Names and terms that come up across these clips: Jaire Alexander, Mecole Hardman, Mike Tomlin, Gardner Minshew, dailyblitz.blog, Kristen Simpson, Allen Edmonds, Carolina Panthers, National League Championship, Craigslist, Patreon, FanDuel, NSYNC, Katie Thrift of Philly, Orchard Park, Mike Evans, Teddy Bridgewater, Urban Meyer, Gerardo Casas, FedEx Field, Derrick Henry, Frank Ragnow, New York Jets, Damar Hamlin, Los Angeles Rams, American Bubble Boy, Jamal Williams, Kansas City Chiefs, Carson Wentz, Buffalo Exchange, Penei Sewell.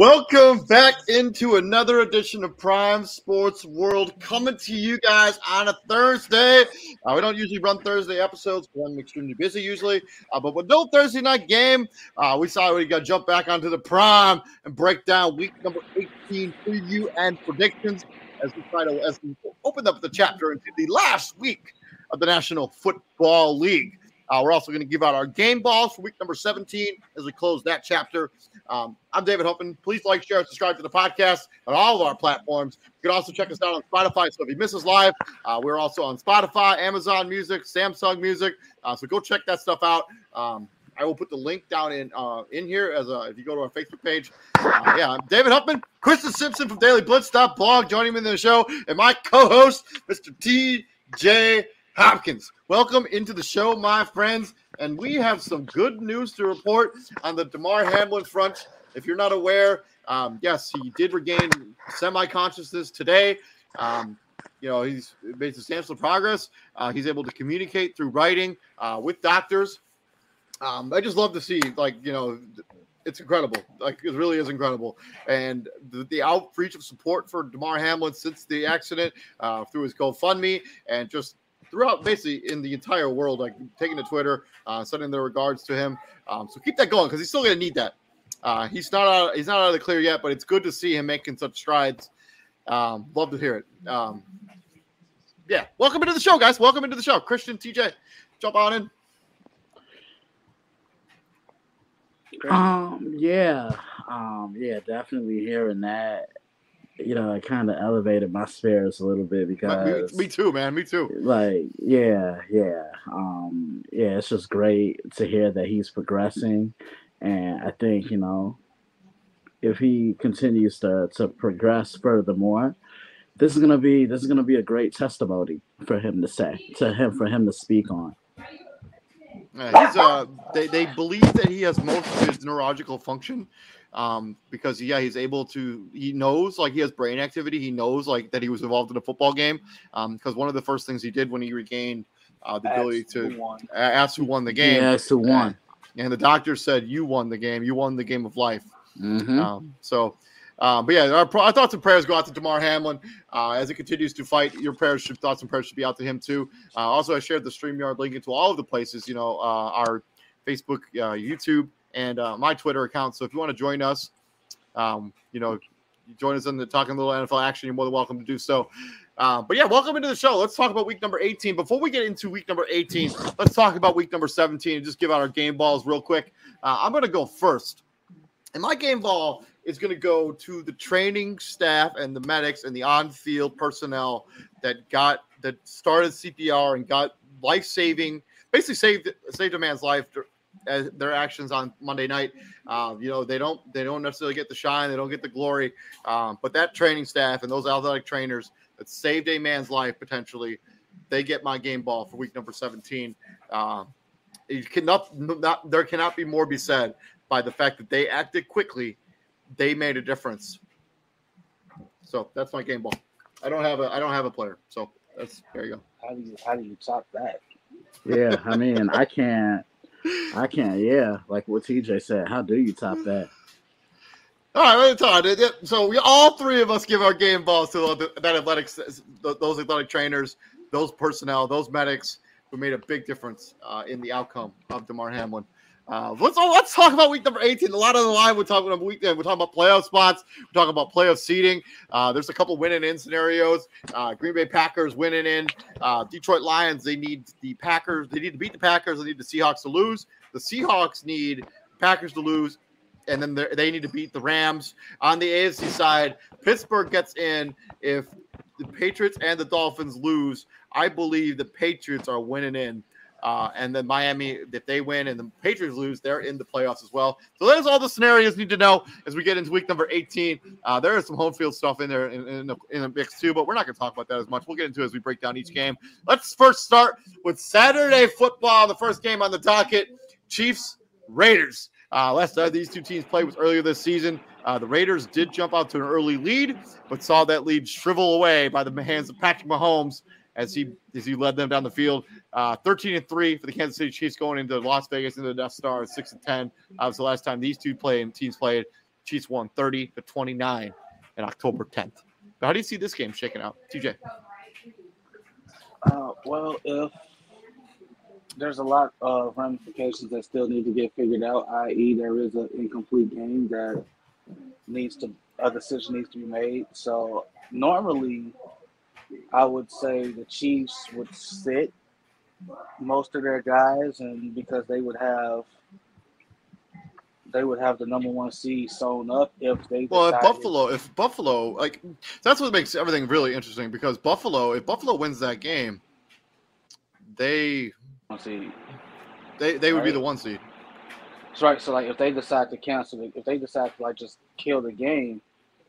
Welcome back into another edition of Prime Sports World, coming to you guys on a Thursday. We don't usually run Thursday episodes, but I'm extremely busy usually. But with no Thursday night game, we decided we got to jump back onto the Prime and break down week number 18 preview and predictions as we try to open up the chapter into the last week of the National Football League. We're also going to give out our game balls for week number 17 as we close that chapter. I'm David Hoffman. Please like, share, and subscribe to the podcast on all of our platforms. You can also check us out on Spotify. So if you miss us live, we're also on Spotify, Amazon Music, Samsung Music. So go check that stuff out. I will put the link down in here if you go to our Facebook page. Yeah, I'm David Huffman, Kristen Simpson from DailyBlitz.blog joining me in the show, and my co-host, Mr. T.J. Hopkins. Welcome into the show, my friends, and we have some good news to report on the Damar Hamlin front. If you're not aware, yes, he did regain semi-consciousness today. He's made substantial progress. He's able to communicate through writing with doctors. I just love to see, it's incredible. It really is incredible. And the outreach of support for Damar Hamlin since the accident through his GoFundMe and just throughout basically in the entire world, taking to Twitter, sending their regards to him. So keep that going because he's still going to need that. He's not out of the clear yet, but it's good to see him making such strides. Love to hear it. Yeah. Welcome into the show, guys. Welcome into the show. Christian, TJ, jump on in. Definitely hearing that, it kind of elevated my spirits a little bit because me too, man. Me too. It's just great to hear that he's progressing, and I think if he continues to progress furthermore, this is gonna be a great testimony for him to speak on. He's, they believe that he has most of his neurological function because, he's able to – he knows, he has brain activity. He knows, that he was involved in a football game because one of the first things he did when he regained the ability to ask who won the game. Yeah, ask who won. And the doctor said, you won the game. You won the game of life. Mm-hmm. Our thoughts and prayers go out to Damar Hamlin as he continues to fight. Your thoughts and prayers should be out to him too. Also, I shared the StreamYard link into all of the places, our Facebook, YouTube, and my Twitter account. So if you want to join us, join us in the Talking Little NFL Action. You're more than welcome to do so. Welcome into the show. Let's talk about week number 18. Before we get into week number 18, let's talk about week number 17 and just give out our game balls real quick. I'm going to go first. And my game ball is going to go to the training staff and the medics and the on-field personnel that started CPR and got life-saving, basically saved a man's life as their actions on Monday night. They don't necessarily get the shine, they don't get the glory, but that training staff and those athletic trainers that saved a man's life potentially, they get my game ball for week number 17. There cannot be more be said by the fact that they acted quickly. They made a difference. So that's my game ball. I don't have a player. So that's there you go. How do you top that? Yeah, I mean, I can't. Yeah, like what TJ said. How do you top that? All right, so we all three of us give our game balls to those athletic trainers, those personnel, those medics who made a big difference in the outcome of Damar Hamlin. Let's talk about week number 18. A lot on the line. We're talking about playoff spots. We're talking about playoff seeding. There's a couple win-and-in scenarios. Green Bay Packers winning in. Detroit Lions, they need the Packers. They need to beat the Packers. They need the Seahawks to lose. The Seahawks need Packers to lose. And then they need to beat the Rams. On the AFC side, Pittsburgh gets in. If the Patriots and the Dolphins lose, I believe the Patriots are winning in. And then Miami, if they win and the Patriots lose, they're in the playoffs as well. So that is all the scenarios you need to know as we get into week number 18. There is some home field stuff in there in the mix too, but we're not going to talk about that as much. We'll get into it as we break down each game. Let's first start with Saturday football. The first game on the docket, Chiefs, Raiders. Last time these two teams played was earlier this season. The Raiders did jump out to an early lead, but saw that lead shrivel away by the hands of Patrick Mahomes as he led them down the field. 13-3 for the Kansas City Chiefs going into Las Vegas into the Death Star, 6-10. That was the last time these two teams played. Chiefs won 30-29 on October 10th. But how do you see this game shaking out, TJ? Well, if there's a lot of ramifications that still need to get figured out, i.e. there is an incomplete game that a decision needs to be made. So normally I would say the Chiefs would sit most of their guys, and because they would have the number one seed sewn up if they. Well, if Buffalo, like that's what makes everything really interesting, because if Buffalo wins that game, they would be the one seed. That's right. So like, if they decide to cancel it, if they decide to like just kill the game,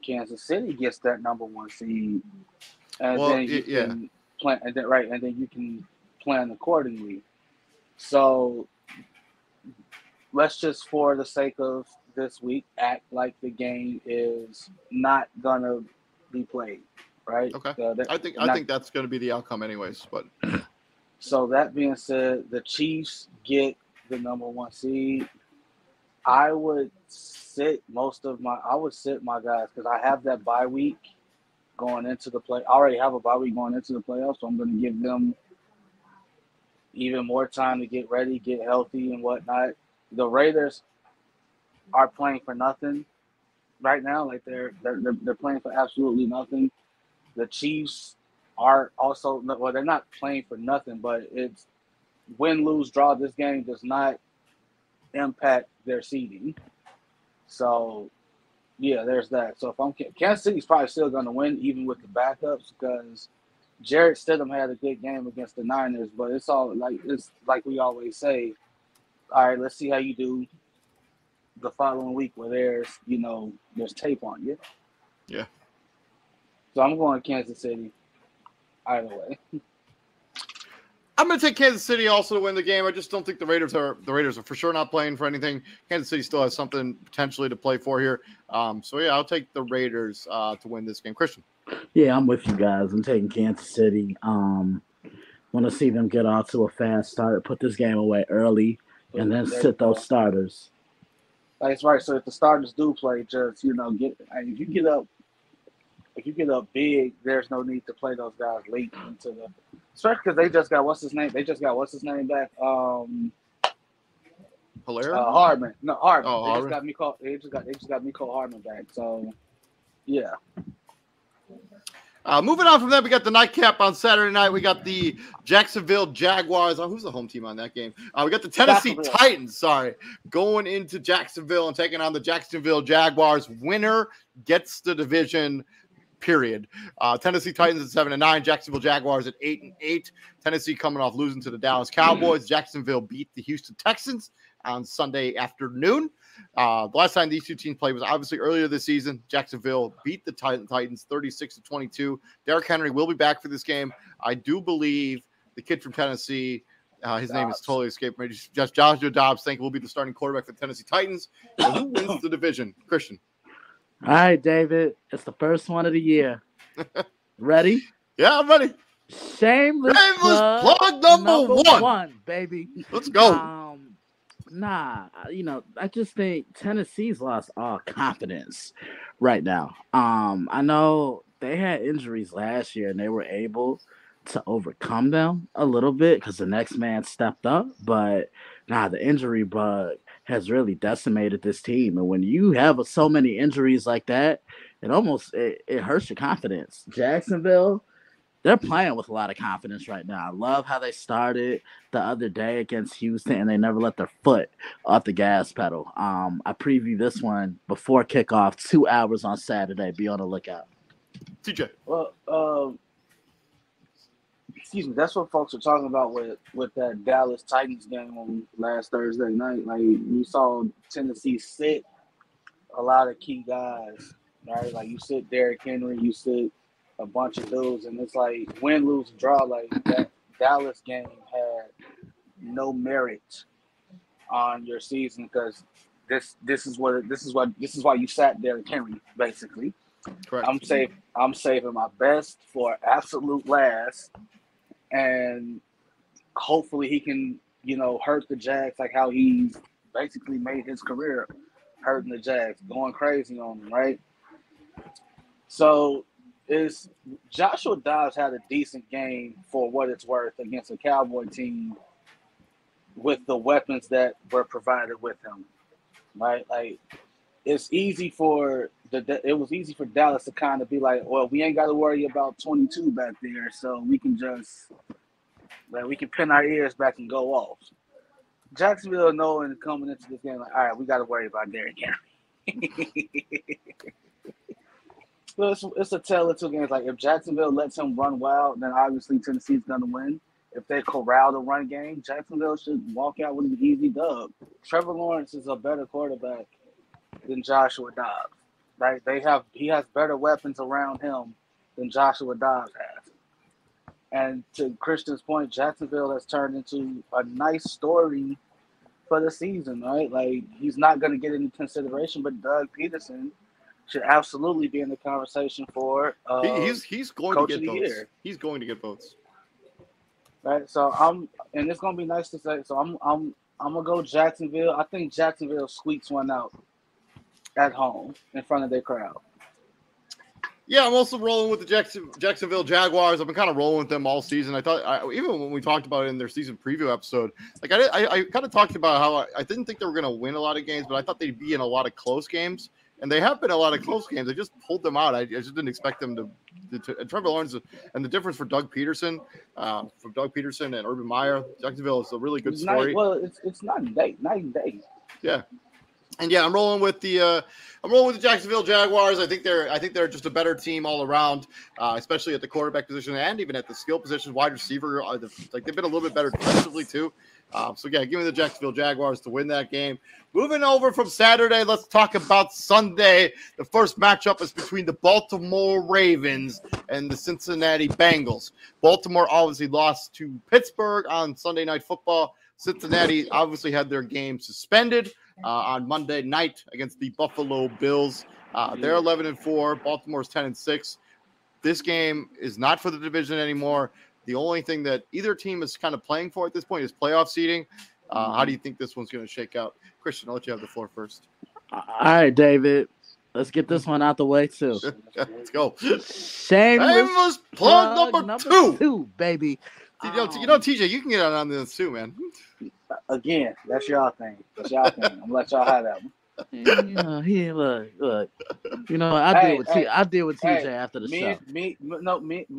Kansas City gets that number one seed, and then you can plan accordingly. So let's just, for the sake of this week, act like the game is not gonna be played, right? Okay. I think that's gonna be the outcome, anyways. But so that being said, the Chiefs get the number one seed. I would sit my guys, because I have that bye week going into the play. I already have a bye week going into the playoffs, so I'm going to give them even more time to get ready, get healthy, and whatnot. The Raiders are playing for nothing right now; like they're playing for absolutely nothing. The Chiefs are also they're not playing for nothing, but it's win, lose, draw. This game does not impact their seeding. So, yeah, there's that. So, if I'm Kansas City's probably still going to win, even with the backups, because Jarrett Stidham had a good game against the Niners, but it's like we always say, all right, let's see how you do the following week where there's tape on you. Yeah. So, I'm going to Kansas City either way. I'm going to take Kansas City also to win the game. I just don't think the Raiders are for sure not playing for anything. Kansas City still has something potentially to play for here. So, yeah, I'll take the Raiders to win this game. Christian? Yeah, I'm with you guys. I'm taking Kansas City. Want to see them get off to a fast start, put this game away early, and then sit those starters. That's right. So if the starters do play, just, if you get up big, there's no need to play those guys late into the – especially because they just got what's his name back. Hilaire? Hardman. No, Hardman. Oh, Hardman. They just got Mecole Hardman back. So, yeah. Moving on from that, we got the nightcap on Saturday night. We got the Jacksonville Jaguars. Oh, who's the home team on that game? We got the Tennessee Titans. Sorry, going into Jacksonville and taking on the Jacksonville Jaguars. Winner gets the division. Period. Tennessee Titans at 7-9, Jacksonville Jaguars at 8-8. Tennessee coming off losing to the Dallas Cowboys. Jacksonville beat the Houston Texans on Sunday afternoon. The last time these two teams played was obviously earlier this season. Jacksonville beat the Titans 36-22. Derrick Henry will be back for this game. I do believe the kid from Tennessee, his name is totally escaping me. Just Joshua Dobbs, will be the starting quarterback for the Tennessee Titans. So who wins the division? Christian. All right, David. It's the first one of the year. Ready? Yeah, I'm ready. Shameless plug number one, baby. Let's go. I just think Tennessee's lost all confidence right now. I know they had injuries last year, and they were able to overcome them a little bit because the next man stepped up. But the injury bug has really decimated this team. And when you have so many injuries like that, it hurts your confidence. Jacksonville, they're playing with a lot of confidence right now. I love how they started the other day against Houston, and they never let their foot off the gas pedal. I preview this one before kickoff, 2 hours on Saturday. Be on the lookout. TJ. Well, excuse me, that's what folks are talking about with that Dallas Titans game on last Thursday night. Like, you saw Tennessee sit a lot of key guys, right? Like, you sit Derrick Henry, you sit a bunch of dudes, and it's like win, lose, draw. Like, that Dallas game had no merit on your season, because this is why you sat Derrick Henry, basically. Correct. I'm saving my best for absolute last, and hopefully he can, hurt the Jags like how he's basically made his career hurting the Jags, going crazy on them, right? So is Joshua Dobbs had a decent game for what it's worth against a Cowboy team with the weapons that were provided with him, right? Like, it's easy for it was easy for Dallas to kind of be like, well, we ain't got to worry about 22 back there, so we can just like we can pin our ears back and go off. Jacksonville knowing coming into this game, like, all right, we got to worry about Derrick Henry. So it's a tell of two games. Like, if Jacksonville lets him run wild, then obviously Tennessee's going to win. If they corral the run game, Jacksonville should walk out with an easy dub. Trevor Lawrence is a better quarterback than Joshua Dobbs. Like, he has better weapons around him than Joshua Dobbs has. And to Christian's point, Jacksonville has turned into a nice story for the season, right? Like, he's not going to get any consideration, but Doug Peterson should absolutely be in the conversation for he's going to get votes. He's going to get votes. Right? So and it's going to be nice to say. So I'm going to go Jacksonville. I think Jacksonville squeaks one out at home in front of their crowd. Yeah, I'm also rolling with the Jacksonville Jaguars. I've been kind of rolling with them all season. I thought, even when we talked about it in their season preview episode, like I kind of talked about how I didn't think they were going to win a lot of games, but I thought they'd be in a lot of close games. And they have been a lot of close games. I just pulled them out. I just didn't expect them to Trevor Lawrence and the difference for Doug Peterson and Urban Meyer. Jacksonville is a really good story. Well, it's night and day. Yeah. And yeah, I'm rolling with the Jacksonville Jaguars. I think they're just a better team all around, especially at the quarterback position and even at the skill position, wide receiver. Like they've been a little bit better defensively too. So yeah, give me the Jacksonville Jaguars to win that game. Moving over from Saturday, let's talk about Sunday. The first matchup is between the Baltimore Ravens and the Cincinnati Bengals. Baltimore obviously lost to Pittsburgh on Sunday Night Football. Cincinnati obviously had their game suspended on Monday night against the Buffalo Bills. They're 11-4. Baltimore's 10-6. This game is not for the division anymore. The only thing that either team is kind of playing for at this point is playoff seeding. How do you think this one's going to shake out? Christian, I'll let you have the floor first. All right, David. Let's get this one out the way, too. Let's go. Shameless plug number two, baby. TJ, you can get out on this, too, man. Again, that's y'all thing. I'm gonna let y'all have that one. Look. You know, I deal with TJ after the show. Me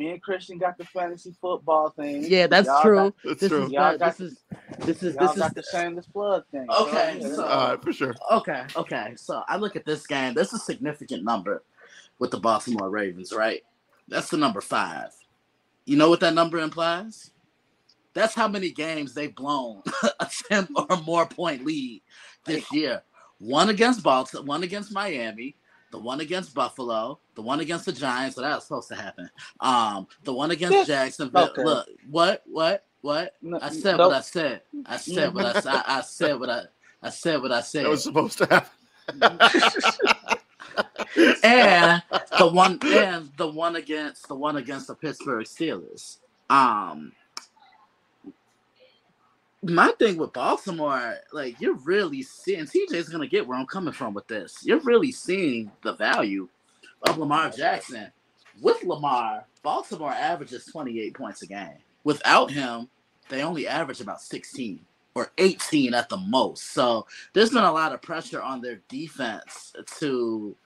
and Christian got the fantasy football thing. Yeah, that's y'all true. That's true. This is the shameless plug thing. Okay, right? For sure. Okay. So I look at this game. That's a significant number with the Baltimore Ravens, right? That's the number 5. You know what that number implies? That's how many games they've blown a 10 or more point lead this year. One against Baltimore, one against Miami, the one against Buffalo, the one against the Giants. So that was supposed to happen. The one against Jacksonville. Okay. Look, what? I said what I said. That was supposed to happen. and the one against the Pittsburgh Steelers. My thing with Baltimore, like, you're really seeing, TJ's going to get where I'm coming from with this. You're really seeing the value of Lamar Jackson. With Lamar, Baltimore averages 28 points a game. Without him, they only average about 16 or 18 at the most. So there's been a lot of pressure on their defense to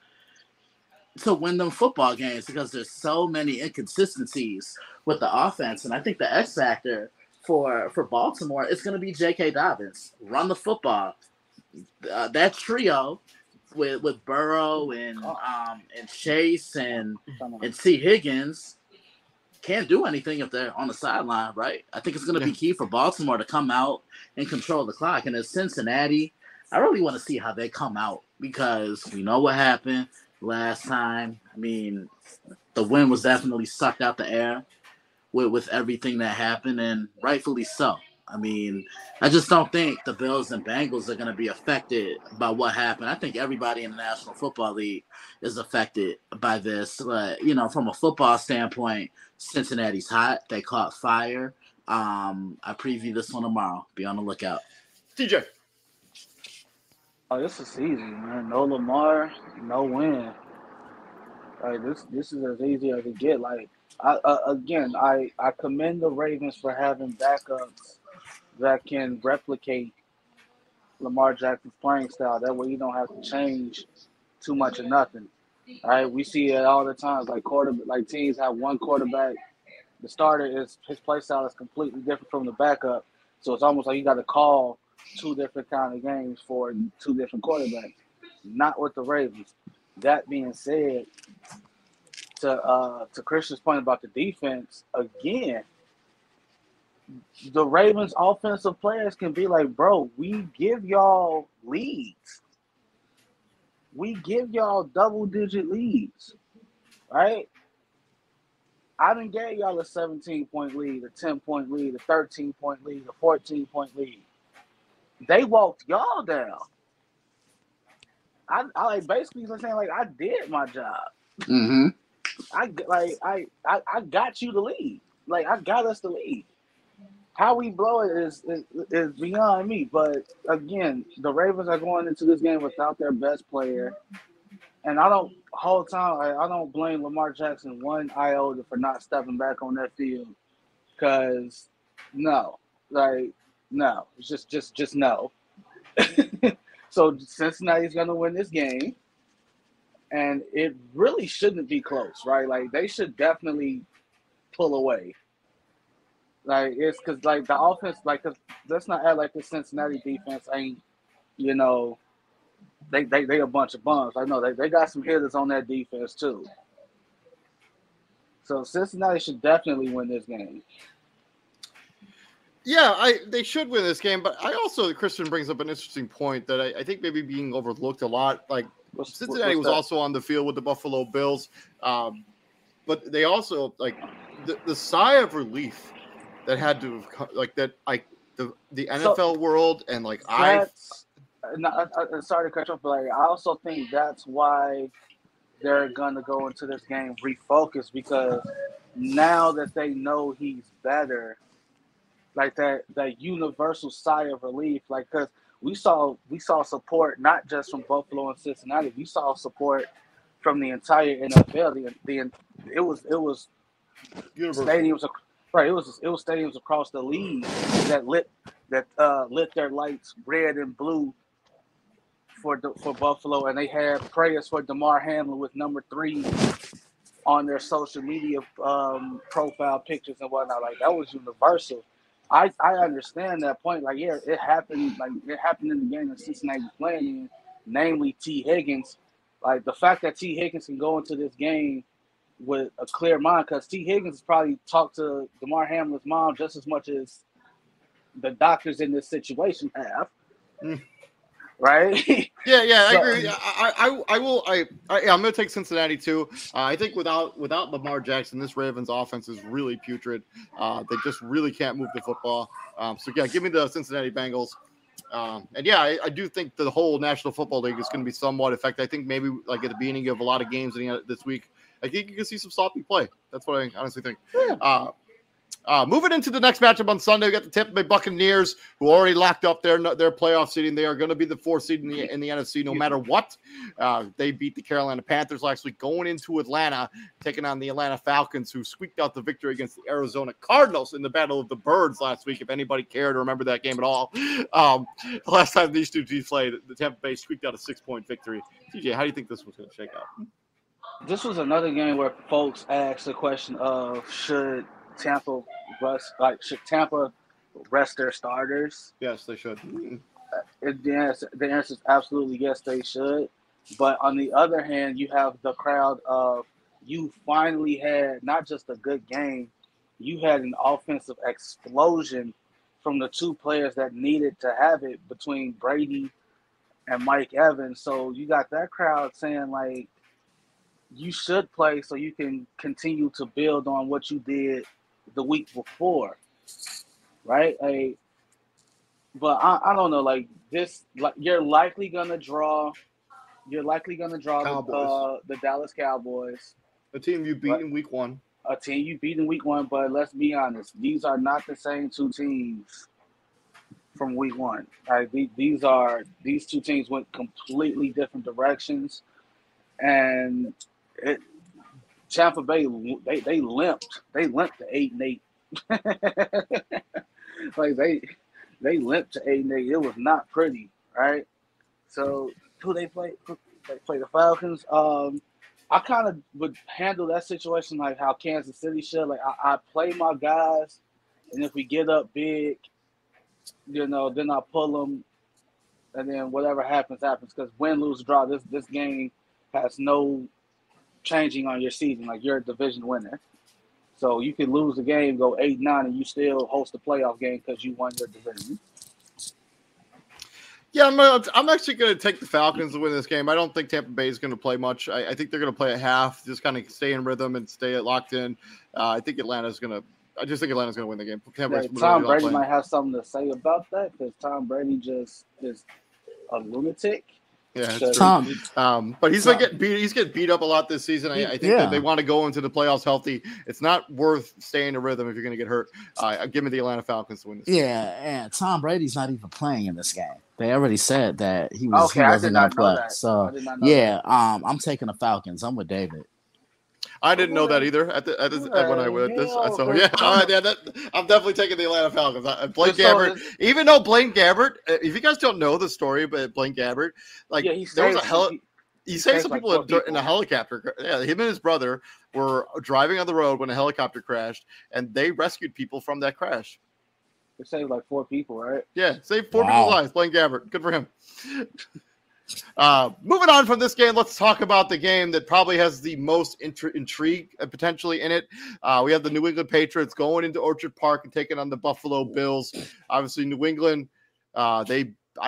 win them football games because there's so many inconsistencies with the offense. And I think the X factor for Baltimore, it's going to be J.K. Dobbins. Run the football. That trio with Burrow and Chase and T. Higgins can't do anything if they're on the sideline, right? I think it's going to be key for Baltimore to come out and control the clock. And as Cincinnati, I really want to see how they come out because we know what happened last time. I mean, the win was definitely sucked out the air with everything that happened, and rightfully so. I mean, I just don't think the Bills and Bengals are going to be affected by what happened. I think everybody in the National Football League is affected by this. But, you know, from a football standpoint, Cincinnati's hot. They caught fire. I preview this one tomorrow. Be on the lookout. TJ. Oh, this is easy, man. No Lamar, no win. Like this is as easy as it get. Like I commend the Ravens for having backups that can replicate Lamar Jackson's playing style. That way you don't have to change too much of nothing. All right, we see it all the time. Like teams have one quarterback. The starter is his play style is completely different from the backup. So it's almost like you got to call two different kind of games for two different quarterbacks. Not with the Ravens. That being said, to Christian's point about the defense, again, the Ravens' offensive players can be like, bro, we give y'all leads. We give y'all double-digit leads, right? I done gave y'all a 17-point lead, a 10-point lead, a 13-point lead, a 14-point lead. They walked y'all down. I did my job. Mm-hmm. I got you the lead. Like I got us the lead. How we blow it is beyond me. But again, the Ravens are going into this game without their best player, and I don't blame Lamar Jackson one iota for not stepping back on that field. Cause no, it's just no. So Cincinnati's gonna win this game, and it really shouldn't be close, right? Like they should definitely pull away. Like it's because like the offense, like let's not act like the Cincinnati defense ain't, you know, they a bunch of bums. I know they got some hitters on that defense too. So Cincinnati should definitely win this game. Yeah, they should win this game, but I also, Kristen brings up an interesting point that I think maybe being overlooked a lot. Like Cincinnati was also on the field with the Buffalo Bills, but they also like the sigh of relief that had to have, like that. Like the NFL world and like sorry to cut you off, but like, I also think that's why they're gonna go into this game refocused because now that they know he's better. Like that universal sigh of relief, like because we saw support not just from Buffalo and Cincinnati, we saw support from the entire NFL. It was universal. Stadiums, right? It was stadiums across the league that lit their lights red and blue for Buffalo, and they had prayers for Damar Hamlin with number 3 on their social media profile pictures and whatnot. Like that was universal. I understand that point. Like, yeah, it happened in the game that Cincinnati was playing in, namely T. Higgins. Like, the fact that T. Higgins can go into this game with a clear mind, because T. Higgins probably talked to Damar Hamlin's mom just as much as the doctors in this situation have. Mm. Right? Yeah, so, I agree. I'm going to take Cincinnati too. I think without Lamar Jackson, this Ravens offense is really putrid. They just really can't move the football. So yeah, give me the Cincinnati Bengals. And yeah, I do think the whole National Football League is going to be somewhat affected. I think maybe like at the beginning of a lot of games this week, I think you can see some sloppy play. That's what I honestly think. Yeah. Moving into the next matchup on Sunday, we got the Tampa Bay Buccaneers, who already locked up their playoff seeding. They are going to be the 4th seed in the NFC no matter what. They beat the Carolina Panthers last week, going into Atlanta, taking on the Atlanta Falcons, who squeaked out the victory against the Arizona Cardinals in the Battle of the Birds last week, if anybody cared to remember that game at all. The last time these two teams played, the Tampa Bay squeaked out a 6-point victory. TJ, how do you think this one's going to shake out? This was another game where folks asked the question of should Tampa rest their starters? Yes, they should. The answer is absolutely yes, they should. But on the other hand, you have the crowd of you finally had not just a good game, you had an offensive explosion from the two players that needed to have it between Brady and Mike Evans. So you got that crowd saying, like, you should play so you can continue to build on what you did the week before, right? But I don't know. Like this, like you're likely gonna draw the Dallas Cowboys, a team you beat in week one. But let's be honest, these are not the same two teams from week one. Right? These two teams went completely different directions, and Tampa Bay they limped to 8-8. Like they limped to 8-8. It was not pretty, right? So who they play? They play the Falcons. I kind of would handle that situation like how Kansas City should. Like I play my guys, and if we get up big, you know, then I pull them, and then whatever happens, happens. Because win, lose, draw, this game has no changing on your season. Like you're a division winner, so you can lose the game, go 8-9, and you still host the playoff game because you won your division. Yeah, I'm actually going to take the Falcons to win this game. I don't think Tampa Bay is going to play much. I think they're going to play a half, just kind of stay in rhythm and stay locked in. I just think Atlanta's going to win the game. Tom Brady might have something to say about that because Tom Brady just is a lunatic. Yeah, it's Tom. But he's like getting beat. He's getting beat up a lot this season. I think that they want to go into the playoffs healthy. It's not worth staying in rhythm if you're going to get hurt. Give me the Atlanta Falcons to win this. Yeah, and Tom Brady's not even playing in this game. They already said that he was. Okay, he wasn't going to play. So yeah, I'm taking the Falcons. I'm with David. I didn't know that either when I went at this. So, yeah, all right, yeah, I'm definitely taking the Atlanta Falcons. Blaine Gabbert, even though Blaine Gabbert, if you guys don't know the story about Blaine Gabbert, like there was a hell – he saved some people in a helicopter. Yeah, him and his brother were driving on the road when a helicopter crashed, and they rescued people from that crash. They saved like 4 people, right? Yeah, saved 4 people's lives, Blaine Gabbert. Good for him. Moving on from this game, let's talk about the game that probably has the most intrigue potentially in it. We have the New England Patriots going into Orchard Park and taking on the Buffalo Bills. Obviously, New England, I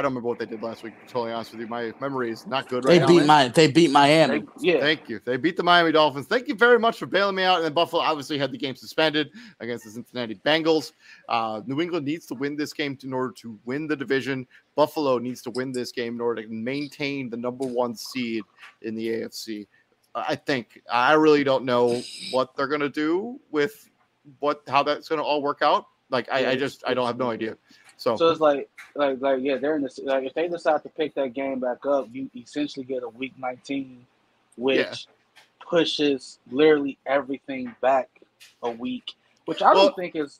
don't remember what they did last week. To be totally honest with you, my memory is not good right now. They beat Miami. Thank you. They beat the Miami Dolphins. Thank you very much for bailing me out. And then Buffalo obviously had the game suspended against the Cincinnati Bengals. New England needs to win this game in order to win the division. Buffalo needs to win this game in order to maintain the number 1 seed in the AFC. I think. I really don't know what they're going to do with how that's going to all work out. Like I don't have no idea. So it's like yeah, they're in this. Like, if they decide to pick that game back up, you essentially get a Week 19, which pushes literally everything back a week. Which I don't think is.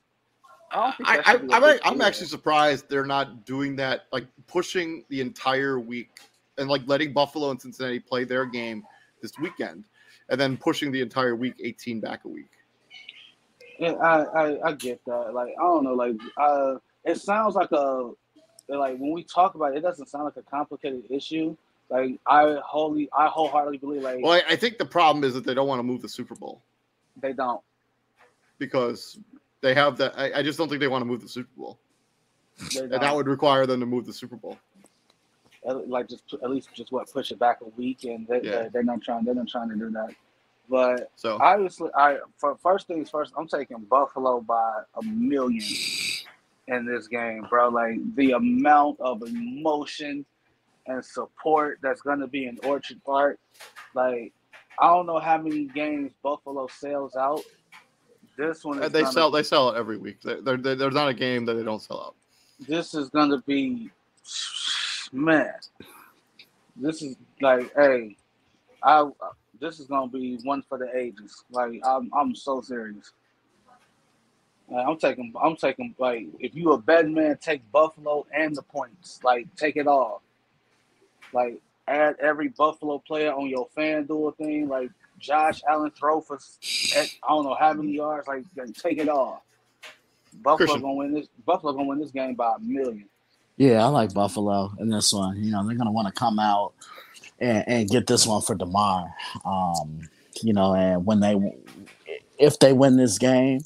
I'm actually surprised they're not doing that, like pushing the entire week and like letting Buffalo and Cincinnati play their game this weekend, and then pushing the entire Week 18 back a week. Yeah, I get that. Like I don't know, like. It sounds like when we talk about it, it doesn't sound like a complicated issue. Like I wholeheartedly believe. Like, well, I think the problem is that they don't want to move the Super Bowl. They don't because they have that. I just don't think they want to move the Super Bowl, and that would require them to move the Super Bowl. Like push it back a week, and they're not trying to do that. But so obviously, for first things first, I'm taking Buffalo by a million. In this game, bro, like the amount of emotion and support that's going to be in Orchard Park, like I don't know how many games Buffalo sells out. This one is they sell out every week. There's not a game that they don't sell out. This is going to be man. This is like, hey, this is going to be one for the ages. Like I'm so serious. I'm taking. Like, if you a betting man, take Buffalo and the points. Like, take it all. Like, add every Buffalo player on your FanDuel thing. Like, Josh Allen throw for I don't know how many yards. Like take it all. Buffalo gonna win this game by a million. Yeah, I like Buffalo in this one. You know, they're gonna want to come out and get this one for Damar. You know, and if they win this game.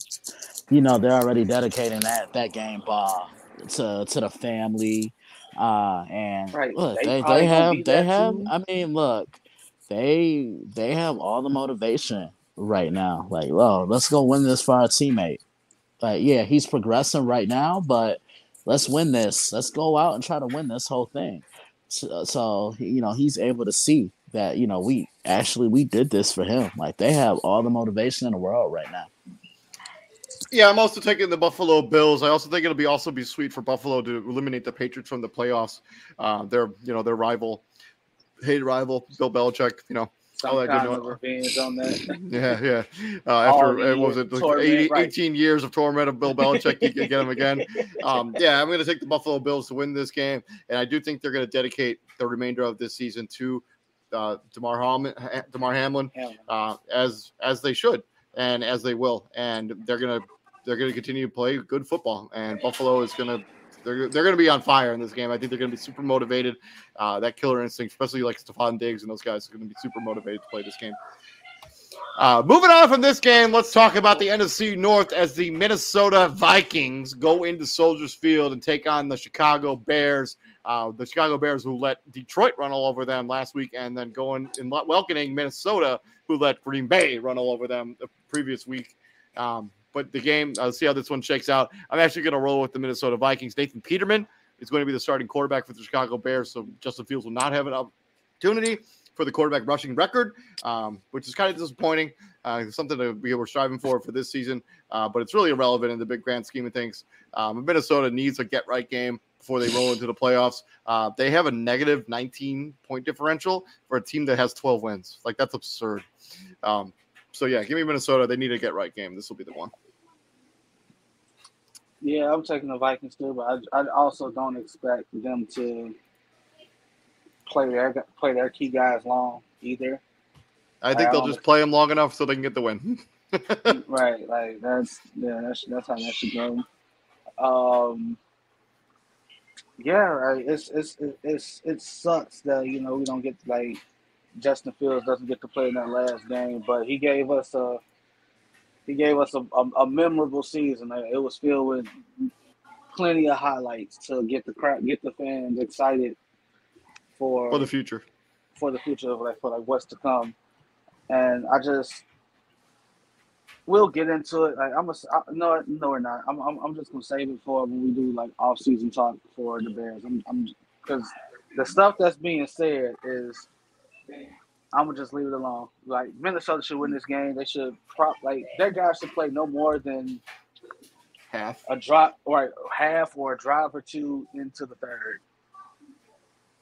You know, they're already dedicating that game to the family. And right. Look, they have too. I mean, look, they have all the motivation right now. Like, oh, let's go win this for our teammate. Like, yeah, he's progressing right now, but let's win this. Let's go out and try to win this whole thing. So you know, he's able to see that, you know, we did this for him. Like, they have all the motivation in the world right now. Yeah, I'm also taking the Buffalo Bills. I also think it'll be sweet for Buffalo to eliminate the Patriots from the playoffs. Their rival, hated rival, Bill Belichick. All that good revenge on that. Yeah. After what was it, like 18 years of torment of Bill Belichick, you can get him again. I'm going to take the Buffalo Bills to win this game, and I do think they're going to dedicate the remainder of this season to Damar Hamlin, as they should and as they will, and they're going to continue to play good football, and Buffalo is going to. They're going to be on fire in this game. I think they're going to be super motivated. That killer instinct, especially like Stephon Diggs and those guys, are going to be super motivated to play this game. Moving on from this game, let's talk about the NFC North as the Minnesota Vikings go into Soldiers Field and take on the Chicago Bears. The Chicago Bears, who let Detroit run all over them last week, and then going and welcoming Minnesota, who let Green Bay run all over them the previous week. But the game, I'll see how this one shakes out. I'm actually going to roll with the Minnesota Vikings. Nathan Peterman is going to be the starting quarterback for the Chicago Bears, so Justin Fields will not have an opportunity for the quarterback rushing record, which is kind of disappointing. It's something that we were striving for this season, but it's really irrelevant in the big grand scheme of things. Minnesota needs a get-right game before they roll into the playoffs. They have a negative 19-point differential for a team that has 12 wins. Like, that's absurd. Give me Minnesota. They need a get-right game. This will be the one. Yeah, I'm taking the Vikings too, but I also don't expect them to play their key guys long either. I think they'll just play them long enough so they can get the win. Right, like that's how that should go. It sucks that we don't get Justin Fields doesn't get to play in that last game, but he gave us a memorable season. It was filled with plenty of highlights to get the fans excited for the future. For the future of what's to come. And we'll get into it. We're not. I'm just gonna save it for when we do off-season talk for the Bears. Because the stuff that's being said is. I'm gonna just leave it alone. Minnesota should win this game. They should their guys should play no more than a drive or two into the third.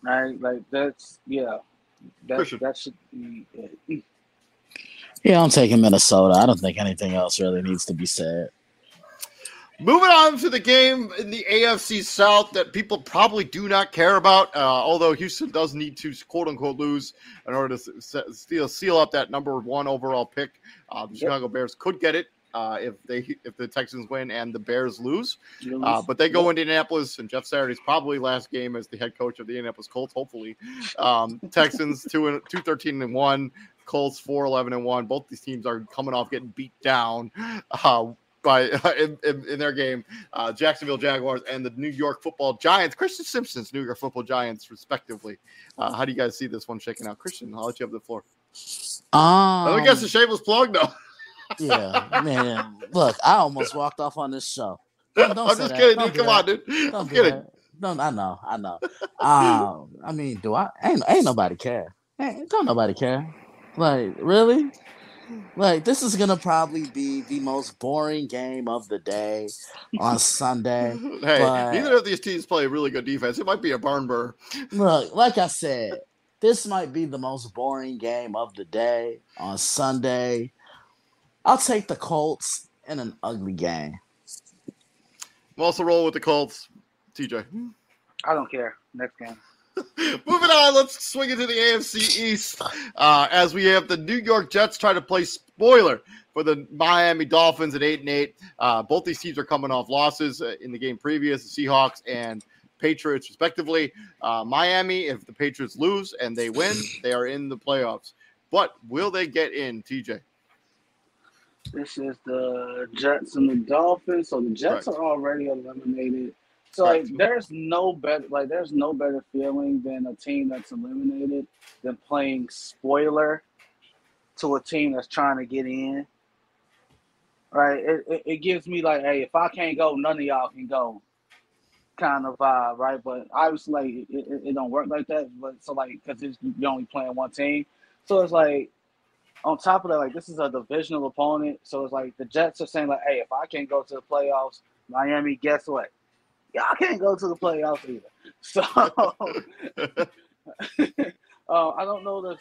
All right, that should be it. Yeah, I'm taking Minnesota. I don't think anything else really needs to be said. Moving on to the game in the AFC South that people probably do not care about, although Houston does need to, quote-unquote, lose in order to seal up that number one overall pick. The Chicago Bears could get it if the Texans win and the Bears lose. But they go into Indianapolis, and Jeff Saturday's probably last game as the head coach of the Indianapolis Colts, hopefully. Texans 2-13-1, Colts 4-11-1. Both these teams are coming off getting beat down. In their game, Jacksonville Jaguars and the New York Football Giants, Kristen Simpson's New York Football Giants, respectively. How do you guys see this one shaking out? Christian, I'll let you have the floor. I guess a shameless plug, though. Yeah, man. Look, I almost walked off on this show. I'm just kidding, dude. Come on, dude. I'm kidding. No, I know. Ain't nobody care. Don't nobody care. Really? This is going to probably be the most boring game of the day on Sunday. Neither of these teams play really good defense. It might be a barn burner. Look, like I said, this might be the most boring game of the day on Sunday. I'll take the Colts in an ugly game. We'll also roll with the Colts. TJ. I don't care. Next game. Moving on, let's swing into the AFC East as we have the New York Jets try to play spoiler for the Miami Dolphins at 8-8. Both these teams are coming off losses in the game previous, the Seahawks and Patriots, respectively. Miami, if the Patriots lose and they win, they are in the playoffs. But will they get in, TJ? This is the Jets and the Dolphins, so the Jets are already eliminated. So there's no better feeling than a team that's eliminated than playing spoiler to a team that's trying to get in. Right? It gives me hey, if I can't go, none of y'all can go, kind of vibe, right? But obviously, it don't work like that. But so because you're only playing one team, so it's on top of that, like, this is a divisional opponent. So it's like the Jets are saying, like, hey, if I can't go to the playoffs, Miami, guess what? Y'all can't go to the playoffs either. So I don't know the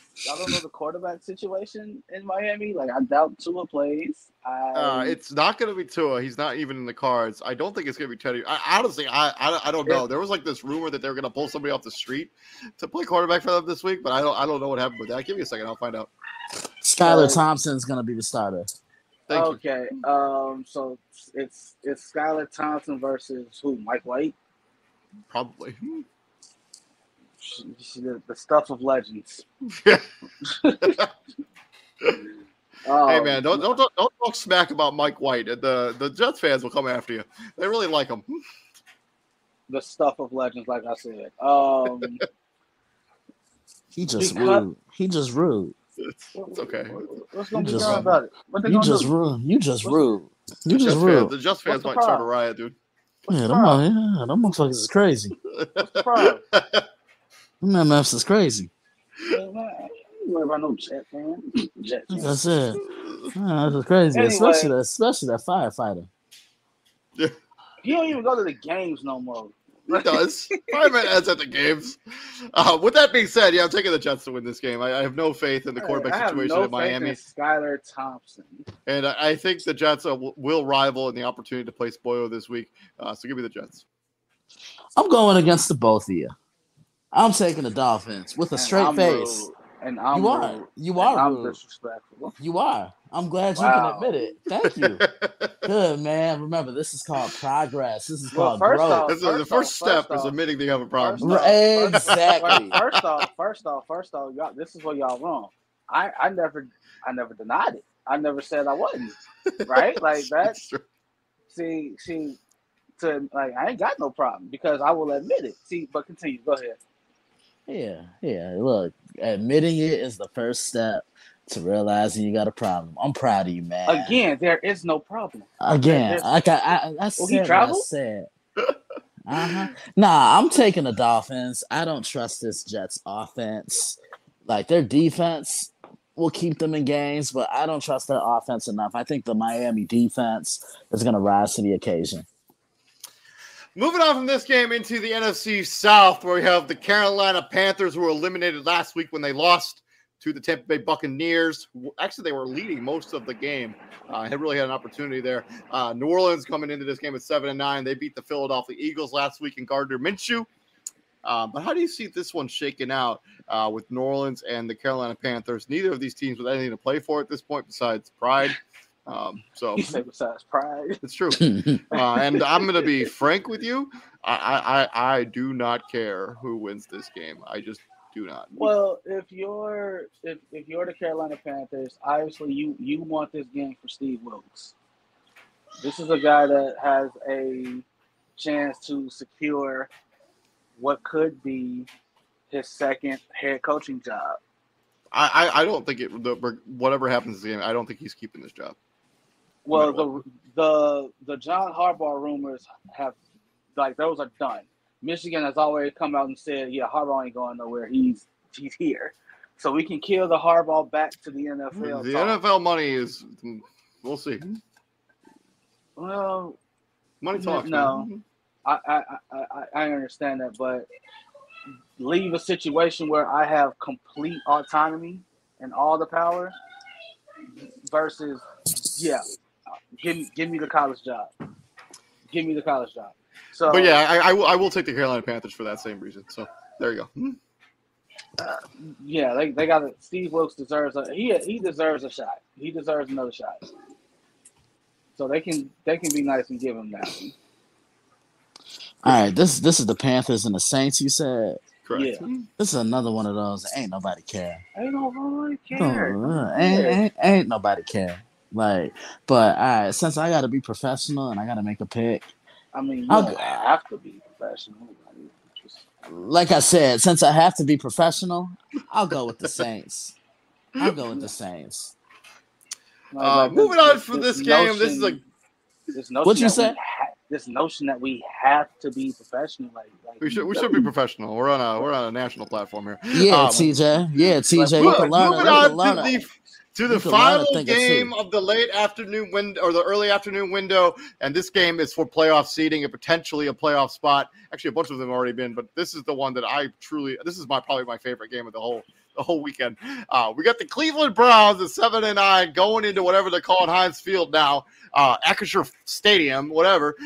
quarterback situation in Miami. Like, I doubt Tua plays. It's not going to be Tua. He's not even in the cards. I don't think it's going to be Teddy. Honestly, I don't know. There was like this rumor that they were going to pull somebody off the street to play quarterback for them this week, but I don't know what happened with that. Give me a second. I'll find out. Skylar Thompson's going to be the starter. Thank you. So it's Skylar Thompson versus who? Mike White? Probably. The stuff of legends. Hey man, don't talk smack about Mike White. The Jets fans will come after you. They really like him. The stuff of legends, like I said. He just rude. It's okay. What's going to be done about it? You just rude. The Jets fans might start a riot, dude. Yeah, them motherfuckers is crazy. What's the problem? Them MFs is crazy. Man, I ain't worried about no Jet fan. Like I said, that's just crazy. Anyway, especially that firefighter. Yeah. He don't even go to the games no more. He does. Fireman ends at the games. With that being said, yeah, I'm taking the Jets to win this game. I have no faith in the quarterback situation in Miami. Skylar Thompson. And I think the Jets will rival in the opportunity to play Spoio this week. So give me the Jets. I'm going against the both of you. I'm taking the Dolphins with a straight face. And I'm rude. You are rude. I'm disrespectful. You are. I'm glad you can admit it. Thank you. Good, man. Remember, this is called progress. This is called growth. The first step is admitting that you have a problem. Exactly. First off, y'all, this is where y'all wrong. I never denied it. I never said I wasn't. Right? Like that. I ain't got no problem because I will admit it. See, but continue. Go ahead. Yeah. Look, admitting it is the first step to realizing you got a problem. I'm proud of you, man. Again, there is no problem. Again, I said. Uh-huh. Nah, I'm taking the Dolphins. I don't trust this Jets offense. Like, their defense will keep them in games, but I don't trust their offense enough. I think the Miami defense is going to rise to the occasion. Moving on from this game into the NFC South, where we have the Carolina Panthers, who were eliminated last week when they lost to the Tampa Bay Buccaneers. Actually, they were leading most of the game. They really had an opportunity there. New Orleans coming into this game at 7-9. They beat the Philadelphia Eagles last week in Gardner Minshew. But how do you see this one shaking out with New Orleans and the Carolina Panthers? Neither of these teams with anything to play for at this point besides pride. You say besides pride, it's true. And I'm going to be frank with you. I do not care who wins this game. I just do not. Well, if you're the Carolina Panthers, obviously you want this game for Steve Wilkes. This is a guy that has a chance to secure what could be his second head coaching job. I don't think whatever happens in this game, I don't think he's keeping this job. Well, the John Harbaugh rumors those are done. Michigan has already come out and said, yeah, Harbaugh ain't going nowhere. He's here. So we can kill the Harbaugh back to the NFL. The talk. NFL money is – we'll see. Well – money talks. No, I understand that, but leave a situation where I have complete autonomy and all the power versus – yeah, give me the college job. Give me the college job. So, but yeah, I will take the Carolina Panthers for that same reason. So there you go. Yeah, they got it. Steve Wilkes deserves he deserves a shot. He deserves another shot. So they can be nice and give him that one. All right, this is the Panthers and the Saints. You said. Correct. Yeah. This is another one of those. Ain't nobody care. Ain't nobody care. Ain't nobody care. Like, but all right, since I got to be professional and I got to make a pick, I mean, I have to be professional. Like I said, since I have to be professional, I'll go with the Saints. Moving on from this game, what'd you say? This notion that we have to be professional, like we should be professional. We're on a national platform here. Yeah, TJ. Moving on to the to the final game of the late afternoon window or the early afternoon window. And this game is for playoff seeding and potentially a playoff spot. Actually, a bunch of them have already been, but this is the one that I truly, this is my, probably my favorite game of the whole weekend. We got the Cleveland Browns at 7-9 going into whatever they call it, Heinz Field now, Acrisure Stadium, whatever,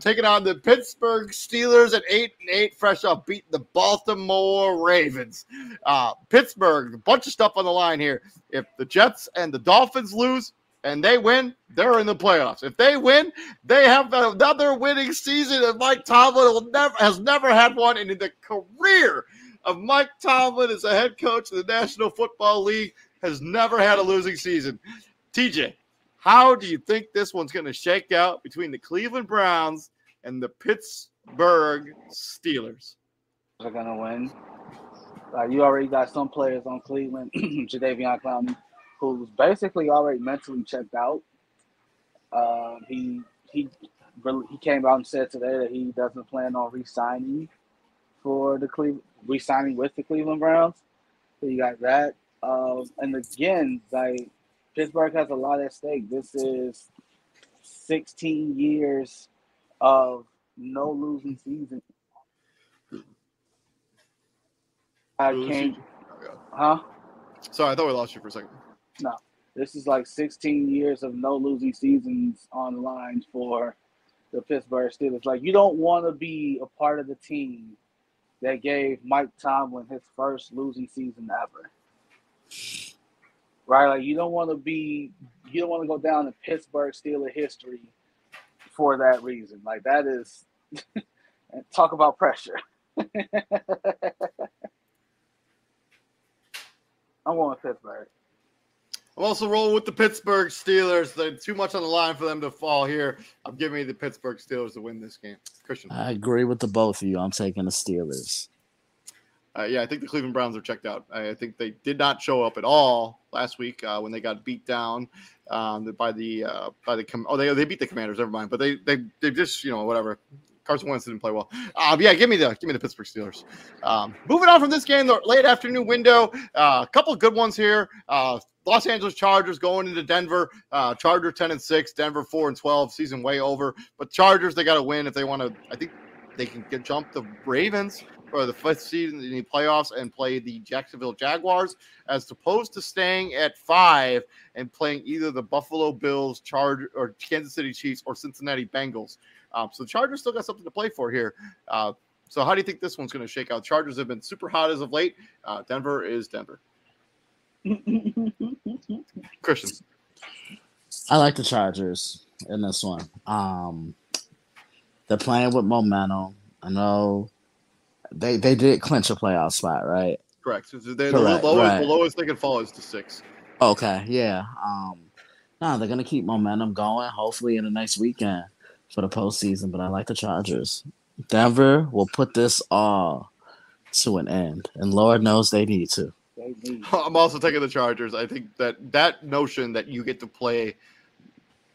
taking on the Pittsburgh Steelers at 8-8, fresh off beating the Baltimore Ravens. Pittsburgh, a bunch of stuff on the line here. If the Jets and the Dolphins lose and they win, they're in the playoffs. If they win, they have another winning season, and Mike Tomlin has never had one in the career of Mike Tomlin as a head coach of the National Football League, has never had a losing season. TJ, how do you think this one's going to shake out between the Cleveland Browns and the Pittsburgh Steelers? They're going to win. You already got some players on Cleveland, Jadeveon Clowney, who's basically already mentally checked out. He came out and said today that he doesn't plan on re-signing with the Cleveland Browns. So you got that. And again, like, Pittsburgh has a lot at stake. This is 16 years of no losing season. Sorry, I thought we lost you for a second. No. This is like 16 years of no losing seasons on the line for the Pittsburgh Steelers. Like, you don't want to be a part of the team that gave Mike Tomlin his first losing season ever. Right? Like, you don't want to go down in Pittsburgh Steelers history for that reason. Like, that is, and talk about pressure. I'm going with Pittsburgh. I'm also rolling with the Pittsburgh Steelers. There's too much on the line for them to fall here. I'm giving you the Pittsburgh Steelers to win this game. Christian. I agree with the both of you. I'm taking the Steelers. Yeah, I think the Cleveland Browns are checked out. I think they did not show up at all last week when they got beat down they beat the Commanders. Never mind. But they just, you know, whatever. Carson Wentz didn't play well. Yeah, give me the Pittsburgh Steelers. Moving on from this game, the late afternoon window, a couple of good ones here. Los Angeles Chargers going into Denver. Chargers 10-6, Denver 4-12, season way over. But Chargers, they got to win if they want to. I think they can jump the Ravens for the fifth seed in the playoffs and play the Jacksonville Jaguars, as opposed to staying at 5 and playing either the Buffalo Bills, Chargers, or Kansas City Chiefs, or Cincinnati Bengals. So the Chargers still got something to play for here. So how do you think this one's going to shake out? Chargers have been super hot as of late. Denver is Denver. Christian. I like the Chargers in this one. They're playing with momentum. I know they did clinch a playoff spot, right? Correct. So they're correct, the lowest they can fall is to 6. Okay, yeah. No, they're going to keep momentum going, hopefully in the next weekend for the postseason, but I like the Chargers. Denver will put this all to an end, and Lord knows they need to. I'm also taking the Chargers. I think that notion that you get to play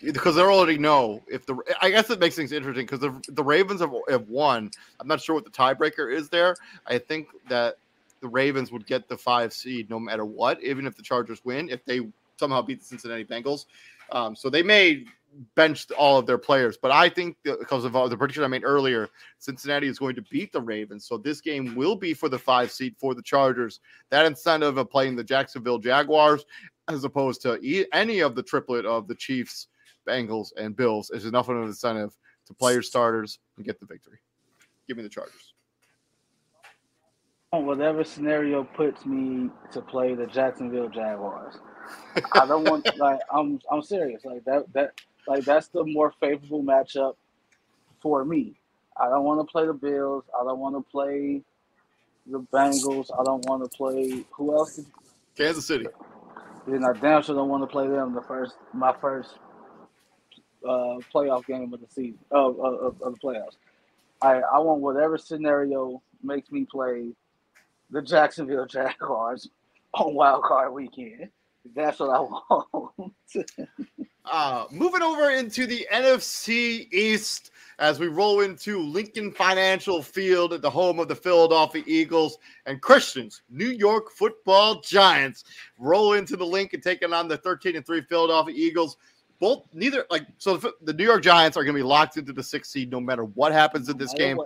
because they already know if the. I guess it makes things interesting because the Ravens have won. I'm not sure what the tiebreaker is there. I think that the Ravens would get the 5 seed no matter what, even if the Chargers win, if they somehow beat the Cincinnati Bengals. So they may bench all of their players, but I think because of the prediction I made earlier, Cincinnati is going to beat the Ravens. So this game will be for the 5 seed for the Chargers. That incentive of playing the Jacksonville Jaguars as opposed to any of the triplet of the Chiefs, Bengals, and Bills is enough of an incentive to play your starters and get the victory. Give me the Chargers. Whatever scenario puts me to play the Jacksonville Jaguars. I don't want like I'm serious like that. Like, that's the more favorable matchup for me. I don't want to play the Bills. I don't want to play the Bengals. I don't want to play – who else? Kansas City. And I damn sure don't want to play them my first playoff game of the season of the playoffs. I want whatever scenario makes me play the Jacksonville Jaguars on Wild Card Weekend. That's what I want. Moving over into the NFC East, as we roll into Lincoln Financial Field at the home of the Philadelphia Eagles and Kristen's New York Football Giants roll into the Lincoln, taking on the 13-3 Philadelphia Eagles. The New York Giants are going to be locked into the 6th seed no matter what happens in this game.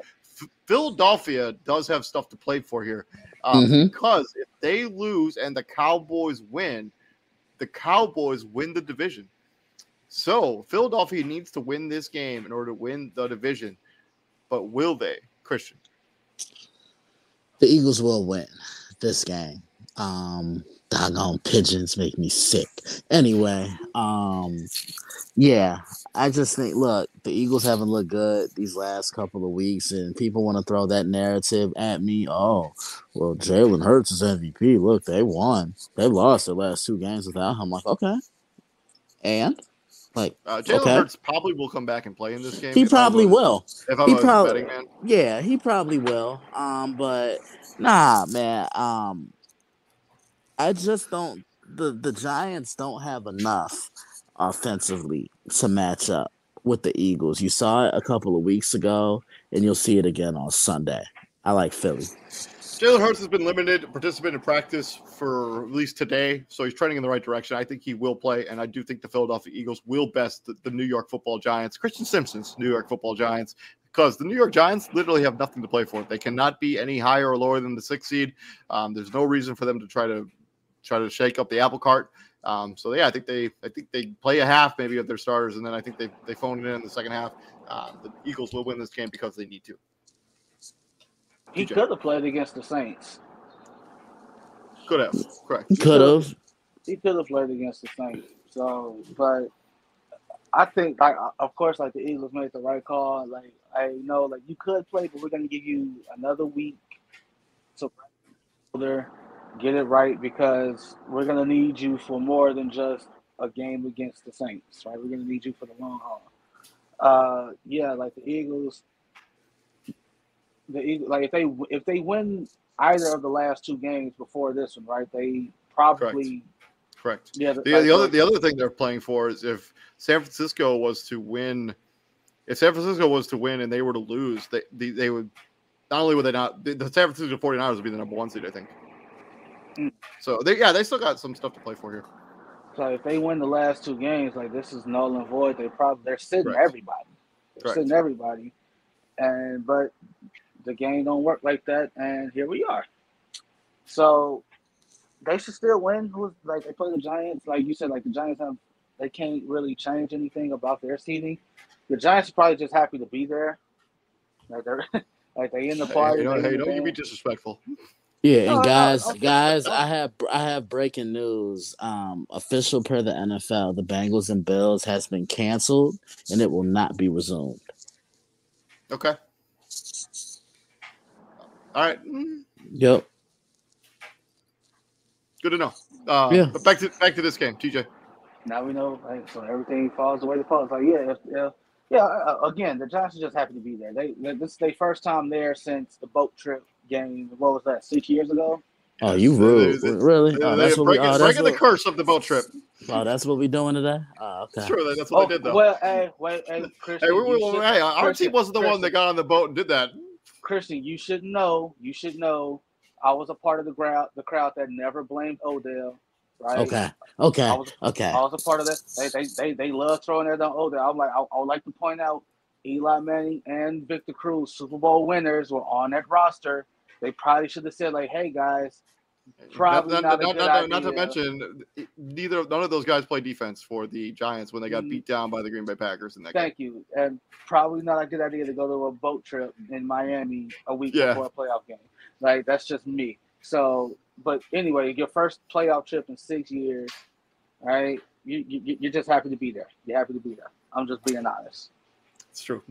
Philadelphia does have stuff to play for here because if they lose and the Cowboys win the division. So Philadelphia needs to win this game in order to win the division. But will they, Kristen? The Eagles will win this game. Doggone pigeons make me sick. Anyway, yeah, I just think, look, the Eagles haven't looked good these last couple of weeks, and people want to throw that narrative at me. Oh, well, Jalen Hurts is MVP. Look, they won. They lost their last two games without him. I'm like, okay. And? Jalen Hurts probably will come back and play in this game. He probably will. If I'm a betting man. Yeah, he probably will. But, nah, man, I just don't – the Giants don't have enough offensively to match up with the Eagles. You saw it a couple of weeks ago, and you'll see it again on Sunday. I like Philly. Jalen Hurts has been limited participant in practice for at least today, so he's trending in the right direction. I think he will play, and I do think the Philadelphia Eagles will best the New York Football Giants, Kristen Simpson's New York Football Giants, because the New York Giants literally have nothing to play for. They cannot be any higher or lower than the 6th seed. There's no reason for them to try to shake up the apple cart. So yeah, I think they play a half maybe of their starters, and then I think they phone it in the second half. The Eagles will win this game because they need to. He could have played against the Saints. Could have, correct. He could have played against the Saints. So, but I think, like, of course, like the Eagles made the right call. Like I know, like you could play, but we're gonna give you another week to get it right because we're going to need you for more than just a game against the Saints, right? We're going to need you for the long haul. Yeah, like the Eagles, like if they win either of the last two games before this one, right? They probably correct. Yeah, the other thing they're playing for is if San Francisco was to win, and they were to lose, they would not only would they not the San Francisco 49ers would be the number 1 seed, I think. So they still got some stuff to play for here. So if they win the last two games, like this is null and void. They're sitting everybody. They're sitting everybody. But the game don't work like that, and here we are. So they should still win. They play the Giants, like you said, like the Giants they can't really change anything about their seeding. The Giants are probably just happy to be there. Like they're like they in the party. Don't you be disrespectful. Yeah, and guys, I have breaking news. Official per the NFL, the Bengals and Bills has been canceled, and it will not be resumed. Okay. All right. Yep. Good to know. Yeah. But back to this game, TJ. Now we know, like, so everything falls the way it falls. Like, again, the Giants are just happy to be there. This is their first time there since the boat trip. Game, what was that, 6 years ago? Oh, you rude. Really? Breaking the curse of the boat trip. Oh, that's what we doing today? Oh, okay. Sure, that's what they did, though. Well, Kristen, our team wasn't the one that got on the boat and did that. Kristen, you should know. I was a part of the crowd that never blamed Odell, right? Okay. I was a part of that. They love throwing that on Odell. I'm like, I would like to point out Eli Manning and Victor Cruz, Super Bowl winners, were on that roster. They probably should have said, like, "Hey guys, probably not to mention, none of those guys play defense for the Giants when they got beat down by the Green Bay Packers in that game." Thank you, and probably not a good idea to go to a boat trip in Miami a week before a playoff game. Like that's just me. So, but anyway, your first playoff trip in 6 years, right? You're just happy to be there. You're happy to be there. I'm just being honest. It's true.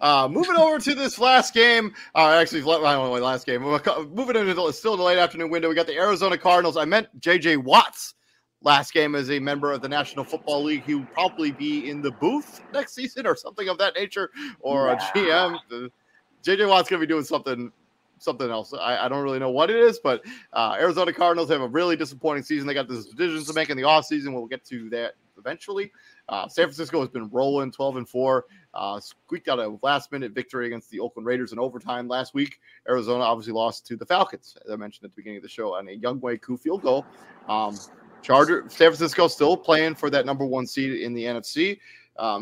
Moving over to this last game. Moving into it's still the late afternoon window. We got the Arizona Cardinals. I meant J.J. Watt's last game as a member of the National Football League. He will probably be in the booth next season or something of that nature, or a GM. J.J. Watt's going to be doing something else. I don't really know what it is, but Arizona Cardinals have a really disappointing season. They got these decisions to make in the offseason. We'll get to that eventually. San Francisco has been rolling 12-4, squeaked out a last-minute victory against the Oakland Raiders in overtime last week. Arizona obviously lost to the Falcons, as I mentioned at the beginning of the show, on a Younghoe Koo field goal. San Francisco still playing for that number one seed in the NFC.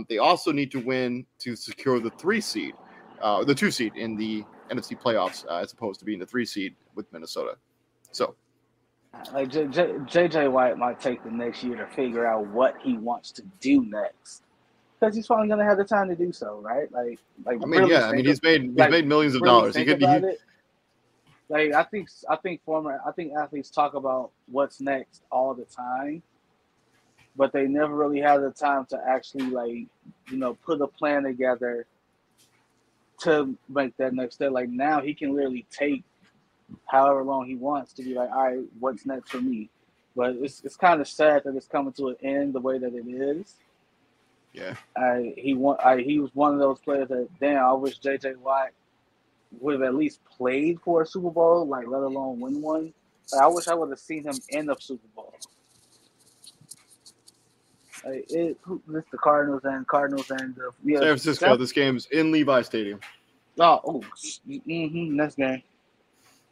They also need to win to secure the two seed in the NFC playoffs, as opposed to being the three seed with Minnesota. So, like J.J. White might take the next year to figure out what he wants to do next, because he's finally going to have the time to do so, right? Like I mean, really he's made millions of dollars. I think athletes talk about what's next all the time, but they never really have the time to actually, like, you know, put a plan together to make that next step. Like, now he can literally take however long he wants to be like, all right, what's next for me? But it's kind of sad that it's coming to an end the way that it is. Yeah. He was one of those players that, damn, I wish J.J. Watt would have at least played for a Super Bowl, like, let alone win one. Like, I wish I would have seen him end up Super Bowl. Like, it's the Cardinals and San Francisco. This game's in Levi Stadium. Next game.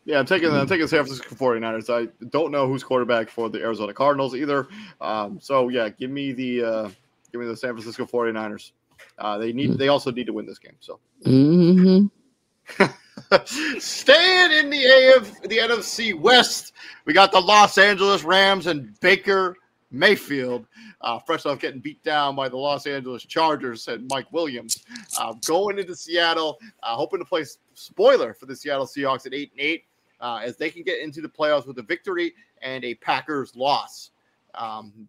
Yeah, I'm taking San Francisco 49ers. I don't know who's quarterback for the Arizona Cardinals either. So yeah, give me the San Francisco 49ers. They also need to win this game. So staying in the NFC West, we got the Los Angeles Rams and Baker Mayfield, fresh off getting beat down by the Los Angeles Chargers and Mike Williams, going into Seattle, hoping to play spoiler for the Seattle Seahawks at 8-8, as they can get into the playoffs with a victory and a Packers loss.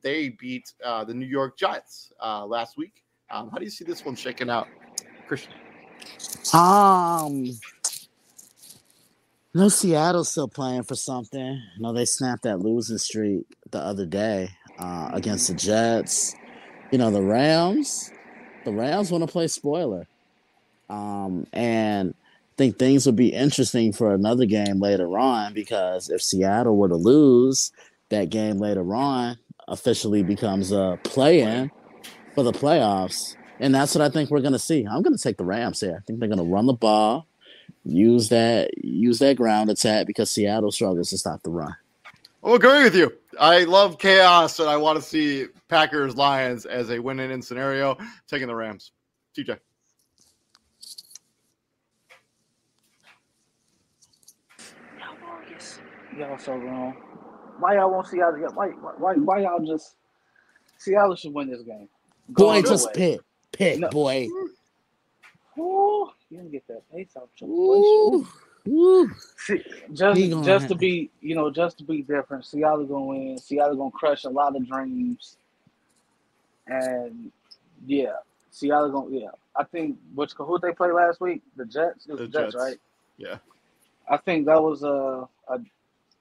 They beat the New York Giants last week. How do you see this one shaking out, Christian? No, Seattle's still playing for something. No, they snapped that losing streak the other day. Against the Jets, you know, the Rams want to play spoiler, and I think things will be interesting for another game later on, because if Seattle were to lose that game later on, officially becomes a play-in for the playoffs, and that's what I think we're going to see. I'm going to take the Rams here. I think they're going to run the ball, use that ground attack, because Seattle struggles to stop the run. I'll agree with you. I love chaos, and I want to see Packers-Lions as a win-in scenario. Taking the Rams. TJ. Y'all so wrong. Why y'all won't see y'all together? Why y'all just – Seattle should win this game. Boy, just pick, no. Boy. Ooh, you didn't get that face off. See, just to be, you know, just to be different, Seattle gonna win. Seattle gonna crush a lot of dreams, and I think who they played last week, the Jets. It was the Jets, right? Yeah. I think that was a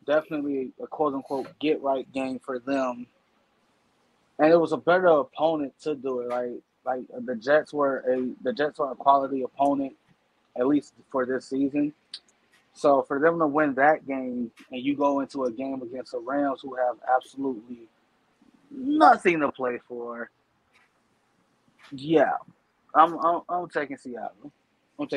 definitely a quote unquote get right game for them, and it was a better opponent to do it. Like the Jets were a quality opponent, at least for this season. So for them to win that game, and you go into a game against the Rams, who have absolutely nothing to play for, yeah, I'm taking Seattle. To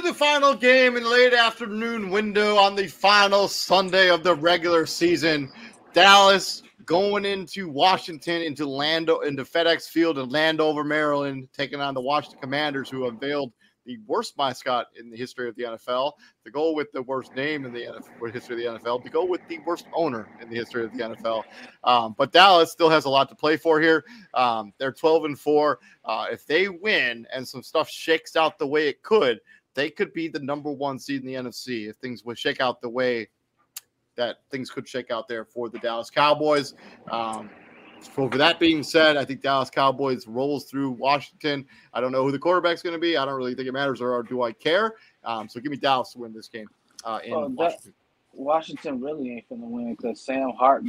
the final game in late afternoon window on the final Sunday of the regular season, Dallas going into Washington, into FedEx Field in Landover, Maryland, taking on the Washington Commanders, who unveiled the worst mascot in the history of the NFL, to go with the worst name in the history of the NFL, to go with the worst owner in the history of the NFL. But Dallas still has a lot to play for here. They're 12-4. If they win and some stuff shakes out the way it could, they could be the number one seed in the NFC if things would shake out the way that things could shake out there for the Dallas Cowboys. So with that being said, I think Dallas Cowboys rolls through Washington. I don't know who the quarterback's going to be. I don't really think it matters, or do I care? So give me Dallas to win this game Washington. Washington really ain't going to win, because Sam Howell.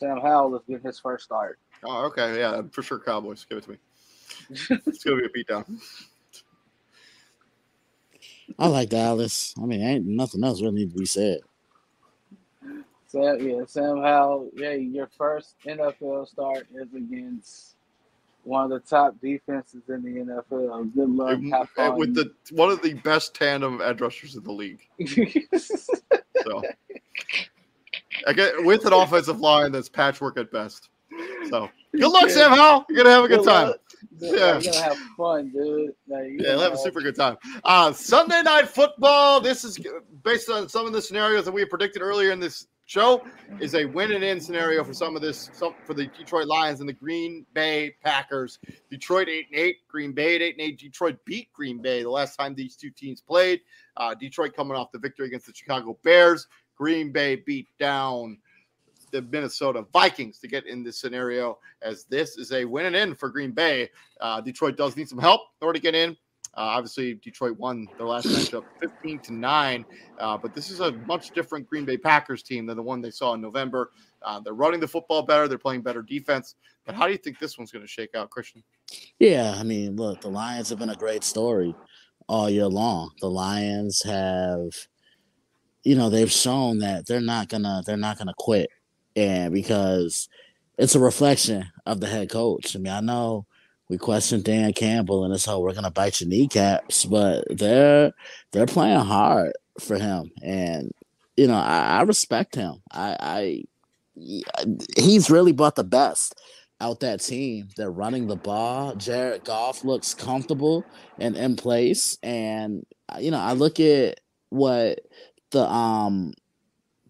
Sam Howell is getting his first start. Oh, okay. Yeah, for sure Cowboys. Give it to me. It's going to be a beatdown. I like Dallas. I mean, ain't nothing else really need to be said. Sam Howell, your first NFL start is against one of the top defenses in the NFL. Good luck. With the one of the best tandem edge rushers in the league. So, with an offensive line that's patchwork at best. So, good luck, Sam Howell. You're going to have a good time. Yeah. You're going to have fun, dude. You'll have a super good time. Sunday Night Football. This is based on some of the scenarios that we had predicted earlier in this show, is a win and in scenario for for the Detroit Lions and the Green Bay Packers. Detroit 8-8, Green Bay at 8-8. Detroit beat Green Bay the last time these two teams played. Detroit coming off the victory against the Chicago Bears. Green Bay beat down the Minnesota Vikings to get in this scenario, as this is a win and in for Green Bay. Detroit does need some help in order to get in. Obviously, Detroit won their last matchup 15-9, but this is a much different Green Bay Packers team than the one they saw in November. They're running the football better. They're playing better defense. But how do you think this one's going to shake out, Christian? Yeah, I mean, look, the Lions have been a great story all year long. The Lions have, they've shown that they're not gonna quit, and because it's a reflection of the head coach. I mean, I know. We questioned Dan Campbell, and it's how we're going to bite your kneecaps, but they're playing hard for him. And, I respect him. He's really brought the best out that team. They're running the ball. Jared Goff looks comfortable and in place. And, I look at what the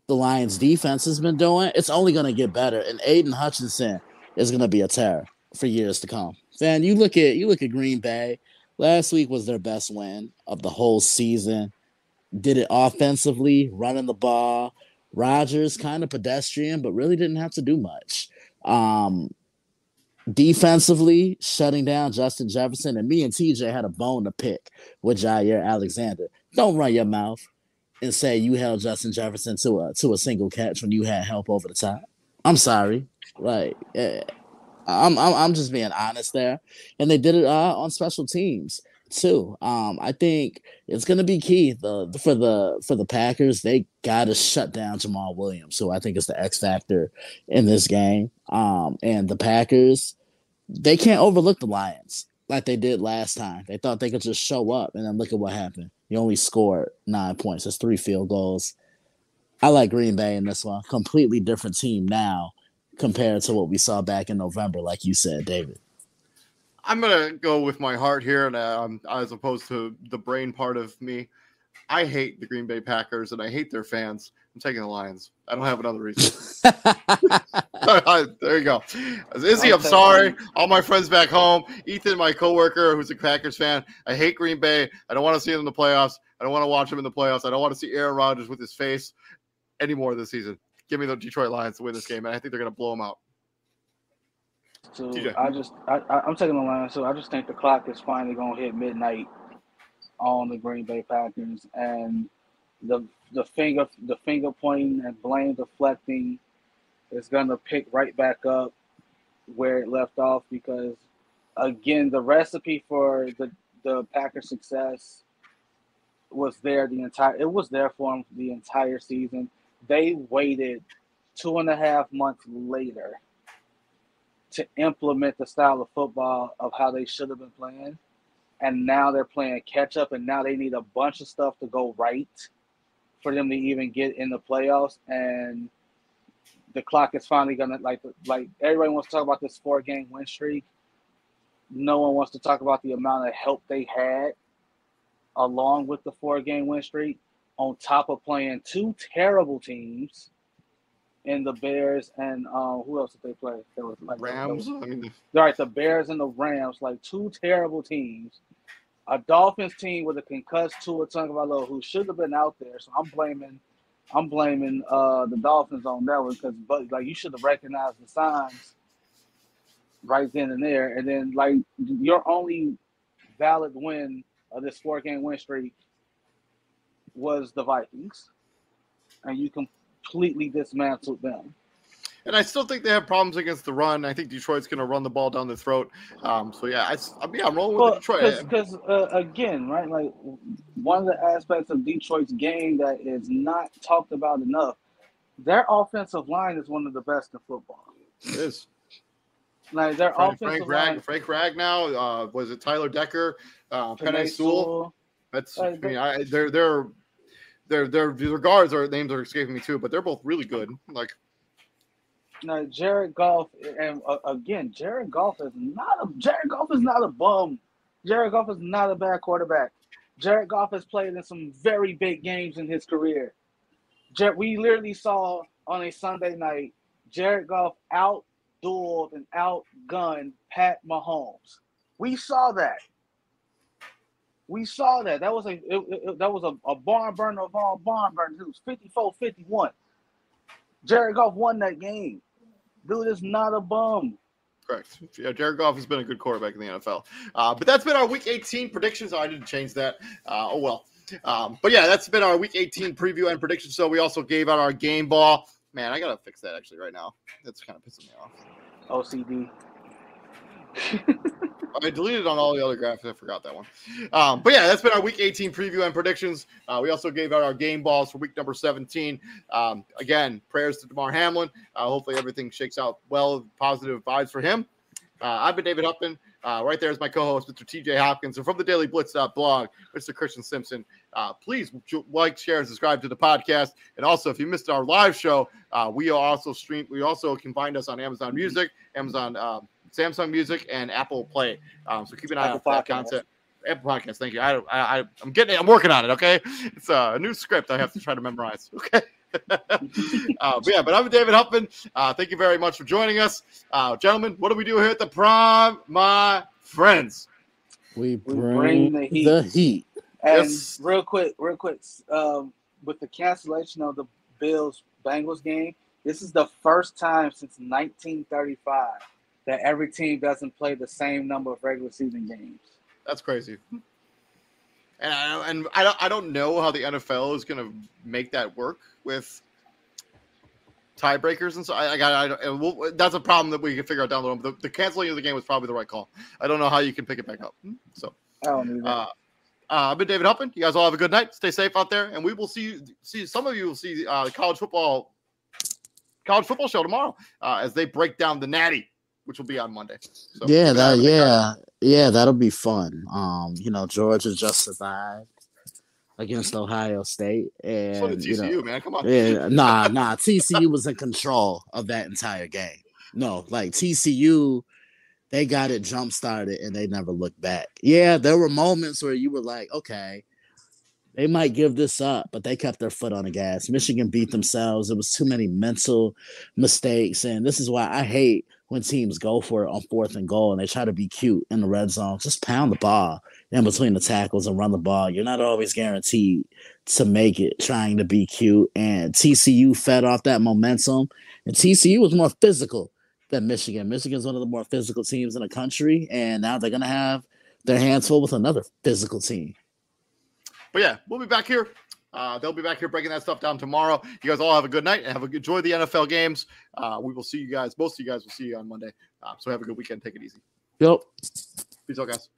Lions defense has been doing. It's only going to get better. And Aiden Hutchinson is going to be a terror for years to come. Then you look at Green Bay. Last week was their best win of the whole season. Did it offensively, running the ball. Rodgers kind of pedestrian, but really didn't have to do much. Defensively, shutting down Justin Jefferson, and me and TJ had a bone to pick with Jaire Alexander. Don't run your mouth and say you held Justin Jefferson to a single catch when you had help over the top. I'm sorry, I'm just being honest there. And they did it on special teams too. I think it's going to be key for the Packers. They got to shut down Jamal Williams, who I think is the X factor in this game. And the Packers, they can't overlook the Lions like they did last time. They thought they could just show up, and then look at what happened. You only scored 9 points. That's 3 field goals. I like Green Bay in this one. Completely different team now compared to what we saw back in November, like you said, David. I'm going to go with my heart here, and as opposed to the brain part of me. I hate the Green Bay Packers, and I hate their fans. I'm taking the Lions. I don't have another reason. There you go. Izzy, I'm sorry. All my friends back home. Ethan, my coworker, who's a Packers fan. I hate Green Bay. I don't want to see them in the playoffs. I don't want to watch them in the playoffs. I don't want to see Aaron Rodgers with his face anymore this season. Give me the Detroit Lions to win this game, and I think they're going to blow them out. So TJ. I'm taking the Lions. So I just think the clock is finally going to hit midnight on the Green Bay Packers, and the finger pointing and blame deflecting is going to pick right back up where it left off, because again, the recipe for the Packers' success was there the entire season. They waited 2.5 months later to implement the style of football of how they should have been playing. And now they're playing catch up, and now they need a bunch of stuff to go right for them to even get in the playoffs. And the clock is finally going to, like everybody wants to talk about this 4-game win streak. No one wants to talk about the amount of help they had along with the 4-game win streak, on top of playing two terrible teams in the Bears and who else did they play? There was Rams. The Bears and the Rams, two terrible teams. A Dolphins team with a concussed Tua Tagovailoa, who should have been out there. So I'm blaming the Dolphins on that one, because you should have recognized the signs right then and there. And then your only valid win of this 4-game win streak was the Vikings, and you completely dismantled them. And I still think they have problems against the run. I think Detroit's going to run the ball down their throat. I'm rolling with Detroit. Because, one of the aspects of Detroit's game that is not talked about enough, Their offensive line is one of the best in football. It is. Like their Frank Ragnow now. Was it Tyler Decker? Penei Sewell. That's. Like, I mean, their guards are names are escaping me too, but they're both really good. Like. Now Jared Goff, and again, Jared Goff is not a bum. Jared Goff is not a bad quarterback. Jared Goff has played in some very big games in his career. We literally saw on a Sunday night Jared Goff out-dueled and outgunned Pat Mahomes. We saw that. That was a barn burner of all barn burners. It was 54-51. Jared Goff won that game. Dude is not a bum. Correct. Yeah, Jared Goff has been a good quarterback in the NFL. But that's been our Week 18 predictions. Oh, I didn't change that. Oh, well. But, yeah, that's been our Week 18 preview and prediction. So we also gave out our game ball. Man, I got to fix that actually right now. That's kind of pissing me off. OCD. I deleted on all the other graphics. I forgot that one. But, yeah, that's been our Week 18 preview and predictions. We also gave out our game balls for Week number 17. Again, prayers to Damar Hamlin. Hopefully everything shakes out well, positive vibes for him. I've been David Huffman. Right there is my co-host, Mr. T.J. Hopkins. And from the dailyblitz.blog, Mr. Kristen Simpson. Please like, share, and subscribe to the podcast. And also, if you missed our live show, we also can find us on Amazon Music, Amazon Samsung Music, and Apple Play. So keep an eye out for that content. Apple Podcast, thank you. I'm working on it, okay? It's a new script I have to try to memorize, okay? But I'm David Huffman. Thank you very much for joining us. Gentlemen, what do we do here at the prom, my friends? We bring the heat. And yes. Real quick, with the cancellation of the Bills-Bengals game, this is the first time since 1935 that every team doesn't play the same number of regular season games. That's crazy. And I don't know how the NFL is going to make that work with tiebreakers and so. That's a problem that we can figure out down the road. But the canceling of the game was probably the right call. I don't know how you can pick it back up. So I've been David Huffman. You guys all have a good night. Stay safe out there, and we will see some of you will see the college football show tomorrow as they break down the Natty, which will be on Monday. So that'll be fun. Georgia just survived against Ohio State, and so did TCU, man, come on. Yeah, nah. TCU was in control of that entire game. No, like TCU, they got it jump started and they never looked back. Yeah, there were moments where you were like, okay, they might give this up, but they kept their foot on the gas. Michigan beat themselves. It was too many mental mistakes, and this is why I hate when teams go for it on 4th and goal and they try to be cute in the red zone. Just pound the ball in between the tackles and run the ball. You're not always guaranteed to make it trying to be cute. And TCU fed off that momentum. And TCU was more physical than Michigan. Michigan's one of the more physical teams in the country. And now they're going to have their hands full with another physical team. But, yeah, we'll be back here. They'll be back here breaking that stuff down tomorrow. You guys all have a good night and enjoy the NFL games. We will see you guys. Most of you guys will see you on Monday. So have a good weekend. Take it easy. Yep. Peace out, guys.